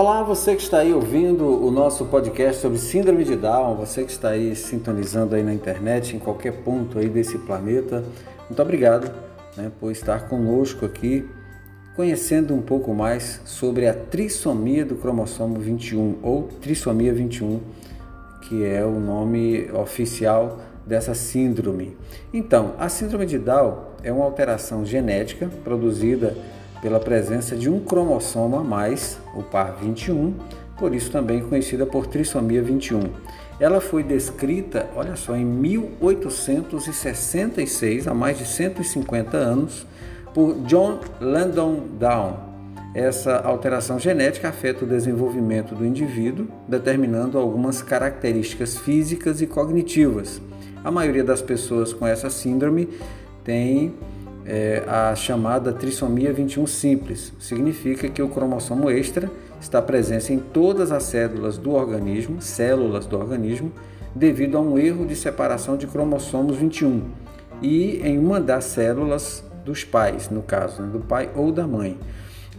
Olá, você que está aí ouvindo o nosso podcast sobre Síndrome de Down, você que está aí sintonizando aí na internet, em qualquer ponto aí desse planeta, muito obrigado, né, por estar conosco aqui, conhecendo um pouco mais sobre a trissomia do cromossomo 21, ou trissomia 21, que é o nome oficial dessa síndrome. Então, a síndrome de Down é uma alteração genética produzida pela presença de um cromossomo a mais, o par 21, por isso também conhecida por trissomia 21. Ela foi descrita, olha só, em 1866, há mais de 150 anos, por John Landon Down. Essa alteração genética afeta o desenvolvimento do indivíduo, determinando algumas características físicas e cognitivas. A maioria das pessoas com essa síndrome tem a chamada trissomia 21 simples. Significa que o cromossomo extra está presente em todas as células do organismo, devido a um erro de separação de cromossomos 21 e em uma das células dos pais, no caso, né, do pai ou da mãe.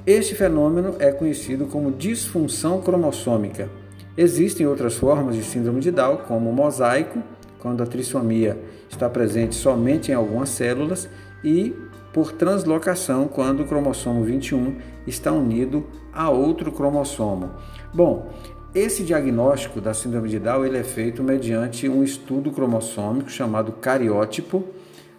Este fenômeno é conhecido como disfunção cromossômica. Existem outras formas de síndrome de Down, como o mosaico, quando a trissomia está presente somente em algumas células, e por translocação, quando o cromossomo 21 está unido a outro cromossomo. Bom, esse diagnóstico da síndrome de Down ele é feito mediante um estudo cromossômico chamado cariótipo,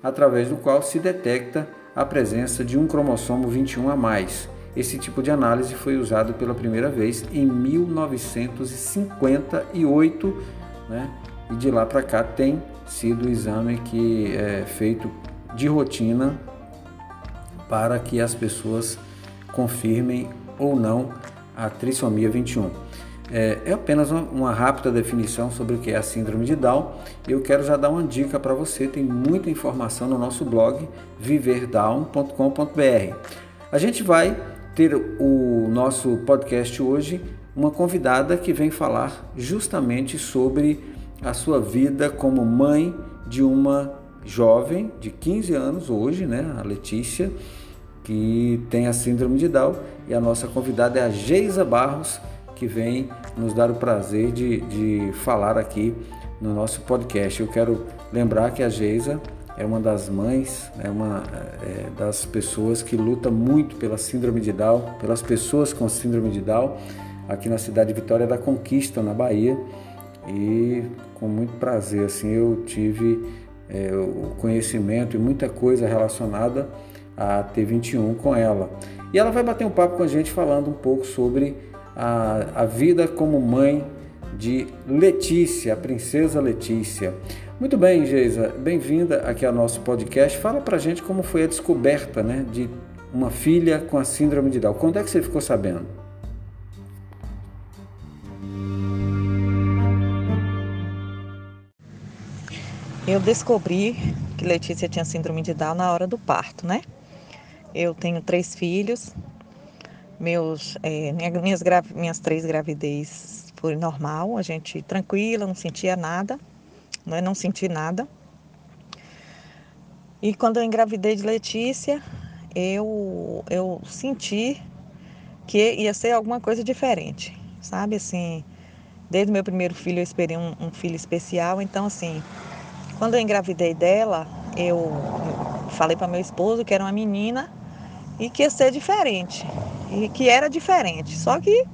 através do qual se detecta a presença de um cromossomo 21 a mais. Esse tipo de análise foi usado pela primeira vez em 1958, né? E de lá para cá tem sido o exame que é feito de rotina para que as pessoas confirmem ou não a trissomia 21. É apenas uma rápida definição sobre o que é a síndrome de Down. Eu quero já dar uma dica para você, tem muita informação no nosso blog viverdown.com.br. A gente vai ter o nosso podcast hoje, uma convidada que vem falar justamente sobre a sua vida como mãe de uma jovem de 15 anos hoje, né, a Letícia, que tem a síndrome de Down, e a nossa convidada é a Geisa Barros, que vem nos dar o prazer de falar aqui no nosso podcast. Eu quero lembrar que a Geisa é uma das mães, é uma das pessoas que luta muito pela síndrome de Down, pelas pessoas com síndrome de Down, aqui na cidade de Vitória da Conquista, na Bahia, e com muito prazer, assim, eu tive o conhecimento e muita coisa relacionada à T21 com ela. E ela vai bater um papo com a gente falando um pouco sobre a vida como mãe de Letícia, a princesa Letícia. Muito bem, Geisa, bem-vinda aqui ao nosso podcast. Fala pra gente como foi a descoberta, né, de uma filha com a síndrome de Down. Quando é que você ficou sabendo? Eu descobri que Letícia tinha síndrome de Down na hora do parto, né? Eu tenho 3 filhos, minhas 3 gravidez foi normal, a gente tranquila, não sentia nada, né? Não senti nada. E quando eu engravidei de Letícia, eu senti que ia ser alguma coisa diferente, sabe? Assim, desde o meu primeiro filho eu esperei um filho especial, então assim, quando eu engravidei dela, eu falei para meu esposo que era uma menina e que ia ser diferente, e que era diferente, só que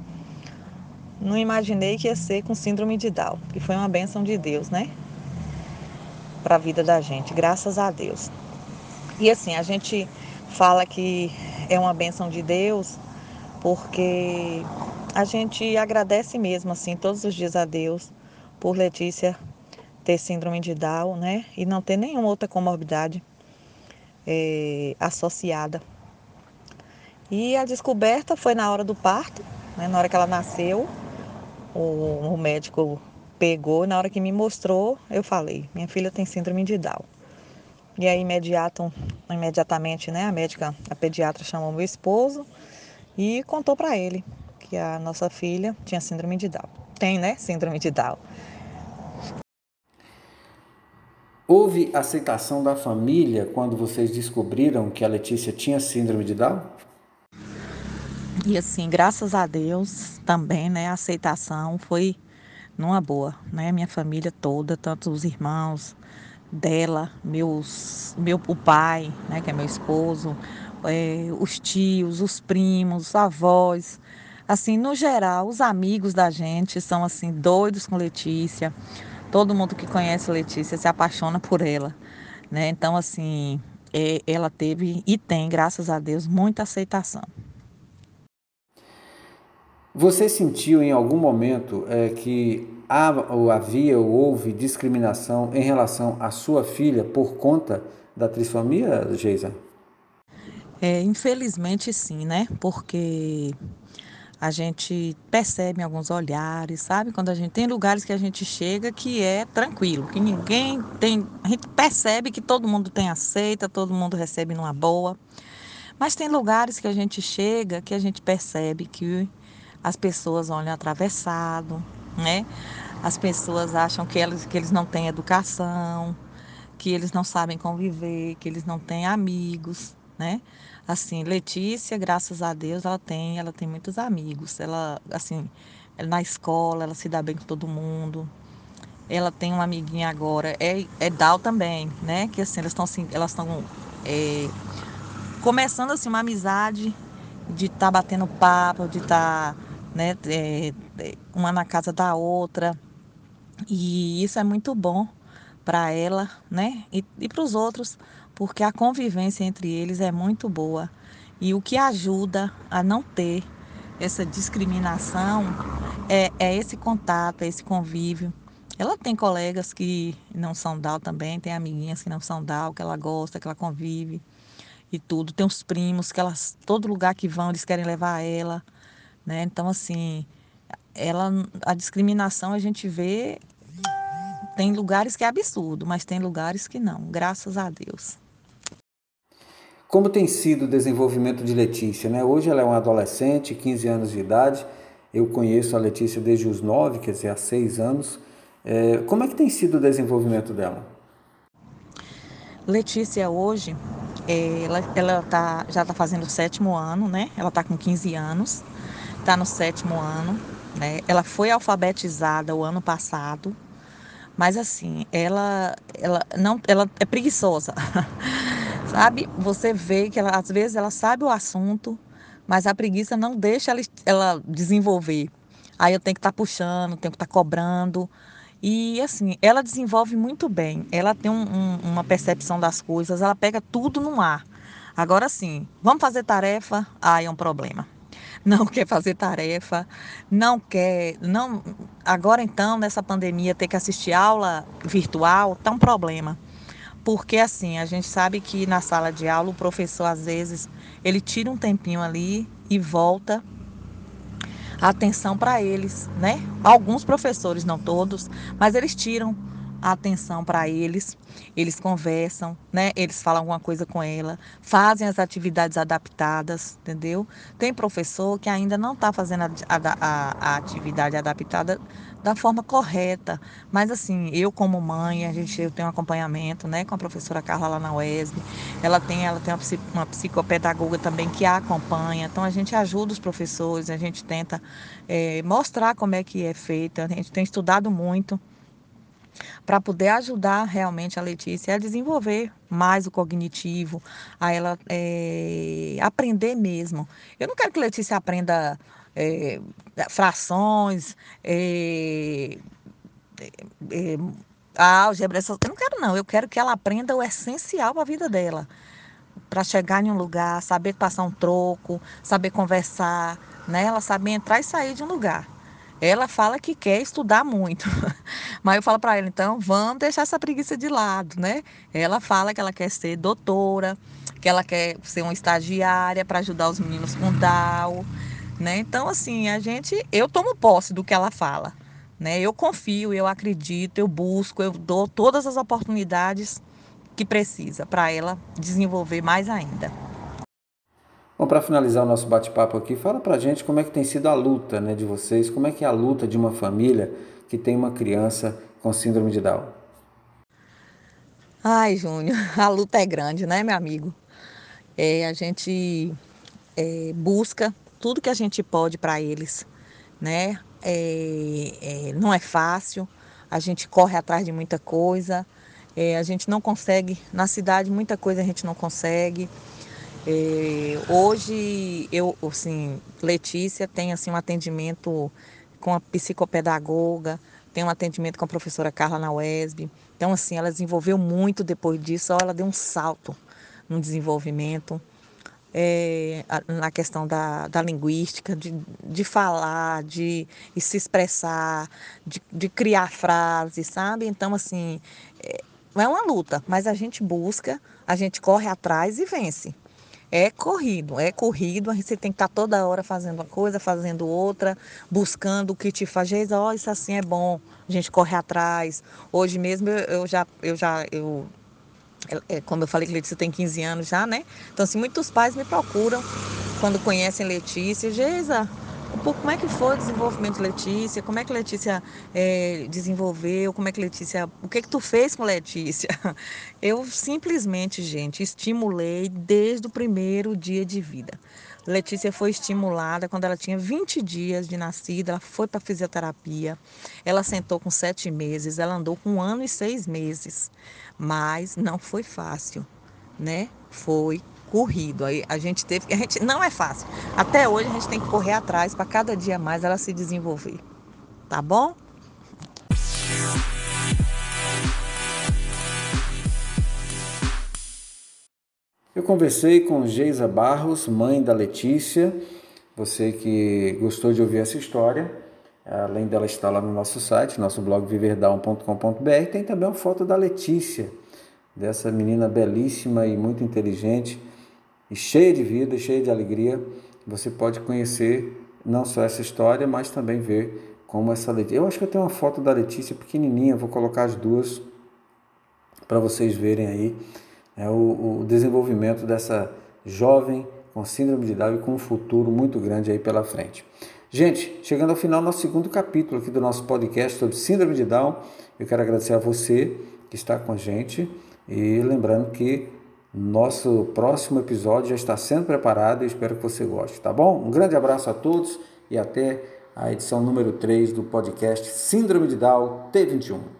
não imaginei que ia ser com síndrome de Down, que foi uma bênção de Deus, né, para a vida da gente, graças a Deus. E assim, a gente fala que é uma bênção de Deus porque a gente agradece mesmo, assim, todos os dias a Deus por Letícia ter síndrome de Down, né, e não ter nenhuma outra comorbidade associada. E a descoberta foi na hora do parto, né, na hora que ela nasceu, o médico pegou, na hora que me mostrou, eu falei, minha filha tem síndrome de Down. E aí imediatamente, né, a pediatra chamou meu esposo e contou para ele que a nossa filha tinha síndrome de Down. Tem, né, síndrome de Down. Houve aceitação da família quando vocês descobriram que a Letícia tinha síndrome de Down? E assim, graças a Deus também, né, a aceitação foi numa boa, né? Minha família toda, tanto os irmãos dela, o pai, né, que é meu esposo, os tios, os primos, avós, assim, no geral, os amigos da gente são assim doidos com Letícia. Todo mundo que conhece Letícia se apaixona por ela, né? Então, assim, ela teve e tem, graças a Deus, muita aceitação. Você sentiu em algum momento que havia ou houve discriminação em relação à sua filha por conta da trissomia, Geisa? Infelizmente sim, né? Porque a gente percebe alguns olhares, sabe? Quando a gente tem lugares que a gente chega que é tranquilo, que ninguém tem... A gente percebe que todo mundo tem aceita, todo mundo recebe numa boa. Mas tem lugares que a gente chega que a gente percebe que as pessoas olham atravessado, né? As pessoas acham que eles não têm educação, que eles não sabem conviver, que eles não têm amigos, né? Assim, Letícia, graças a Deus, ela tem muitos amigos. Ela, assim, na escola, ela se dá bem com todo mundo. Ela tem uma amiguinha agora, é Dal também, né? Que assim, elas estão começando assim uma amizade de estar batendo papo, de estar... Né, uma na casa da outra, e isso é muito bom para ela, né, e para os outros, porque a convivência entre eles é muito boa, e o que ajuda a não ter essa discriminação é esse contato, é esse convívio. Ela tem colegas que não são Dal também, tem amiguinhas que não são Dal, que ela gosta, que ela convive e tudo, tem os primos que elas, todo lugar que vão eles querem levar ela, né? Então, assim, a discriminação a gente vê, tem lugares que é absurdo, mas tem lugares que não, graças a Deus. Como tem sido o desenvolvimento de Letícia, né? Hoje ela é uma adolescente, 15 anos de idade, eu conheço a Letícia desde os 9, quer dizer, há 6 anos. Como é que tem sido o desenvolvimento dela? Letícia hoje, já está fazendo o 7º ano, né? Ela está com 15 anos. Está no 7º ano, né? Ela foi alfabetizada o ano passado, mas assim, ela é preguiçosa, sabe? Você vê que ela, às vezes ela sabe o assunto, mas a preguiça não deixa ela desenvolver. Aí eu tenho que estar puxando, tenho que estar cobrando, e assim, ela desenvolve muito bem, ela tem uma percepção das coisas, ela pega tudo no ar. Agora sim, vamos fazer tarefa? Aí é um problema. Não quer fazer tarefa, não quer. Agora então, nessa pandemia, ter que assistir aula virtual tá um problema. Porque assim, a gente sabe que na sala de aula o professor às vezes ele tira um tempinho ali e volta a atenção para eles, né? Alguns professores, não todos, mas eles tiram a atenção para eles, eles conversam, né? Eles falam alguma coisa com ela, fazem as atividades adaptadas, entendeu? Tem professor que ainda não está fazendo a atividade adaptada da forma correta, mas assim, eu como mãe, eu tenho um acompanhamento, né, com a professora Carla lá na UESB, ela tem uma psicopedagoga também que a acompanha, então a gente ajuda os professores, a gente tenta mostrar como é que é feito, a gente tem estudado muito, para poder ajudar realmente a Letícia a desenvolver mais o cognitivo, a ela aprender mesmo. Eu não quero que a Letícia aprenda frações, álgebra, eu não quero não, eu quero que ela aprenda o essencial para a vida dela, para chegar em um lugar, saber passar um troco, saber conversar, né? Ela saber entrar e sair de um lugar. Ela fala que quer estudar muito, mas eu falo para ela, então, vamos deixar essa preguiça de lado, né? Ela fala que ela quer ser doutora, que ela quer ser uma estagiária para ajudar os meninos com Down, né? Então, assim, eu tomo posse do que ela fala, né? Eu confio, eu acredito, eu busco, eu dou todas as oportunidades que precisa para ela desenvolver mais ainda. Bom, para finalizar o nosso bate-papo aqui, fala pra gente como é que tem sido a luta, né, de vocês, como é que é a luta de uma família que tem uma criança com síndrome de Down. Ai, Júnior, a luta é grande, né, meu amigo? A gente busca tudo que a gente pode para eles, né? Não é fácil, a gente corre atrás de muita coisa, a gente não consegue, na cidade muita coisa a gente não consegue. Hoje, eu, assim, Letícia tem assim, um atendimento com a psicopedagoga, tem um atendimento com a professora Carla na UESB. Então, assim, ela desenvolveu muito depois disso, ela deu um salto no desenvolvimento, na questão da linguística, de falar, de se expressar, de criar frases, sabe? Então, assim, é uma luta, mas a gente busca, a gente corre atrás e vence. É corrido, você tem que estar toda hora fazendo uma coisa, fazendo outra, buscando o que te faz, isso assim é bom, a gente corre atrás. Hoje mesmo como eu falei que Letícia tem 15 anos já, né? Então, assim, muitos pais me procuram quando conhecem Letícia. Geisa, como é que foi o desenvolvimento de Letícia? Como é que Letícia desenvolveu? Como é que Letícia... O que tu fez com Letícia? Eu simplesmente, gente, estimulei desde o primeiro dia de vida. Letícia foi estimulada quando ela tinha 20 dias de nascida, ela foi para fisioterapia, ela sentou com 7 meses, ela andou com 1 ano e 6 meses, mas não foi fácil, né? Foi corrido, aí não é fácil, até hoje a gente tem que correr atrás para cada dia mais ela se desenvolver, tá bom? Eu conversei com Geisa Barros, mãe da Letícia. Você que gostou de ouvir essa história, além dela estar lá no nosso site, nosso blog viverdown.com.br, tem também uma foto da Letícia, dessa menina belíssima e muito inteligente, e cheia de vida, cheia de alegria. Você pode conhecer não só essa história, mas também ver como essa Letícia... Eu acho que eu tenho uma foto da Letícia pequenininha, vou colocar as duas para vocês verem aí o desenvolvimento dessa jovem com síndrome de Down e com um futuro muito grande aí pela frente. Gente, chegando ao final do nosso segundo capítulo aqui do nosso podcast sobre síndrome de Down, eu quero agradecer a você que está com a gente e lembrando que nosso próximo episódio já está sendo preparado e espero que você goste, tá bom? Um grande abraço a todos e até a edição número 3 do podcast Síndrome de Down T21.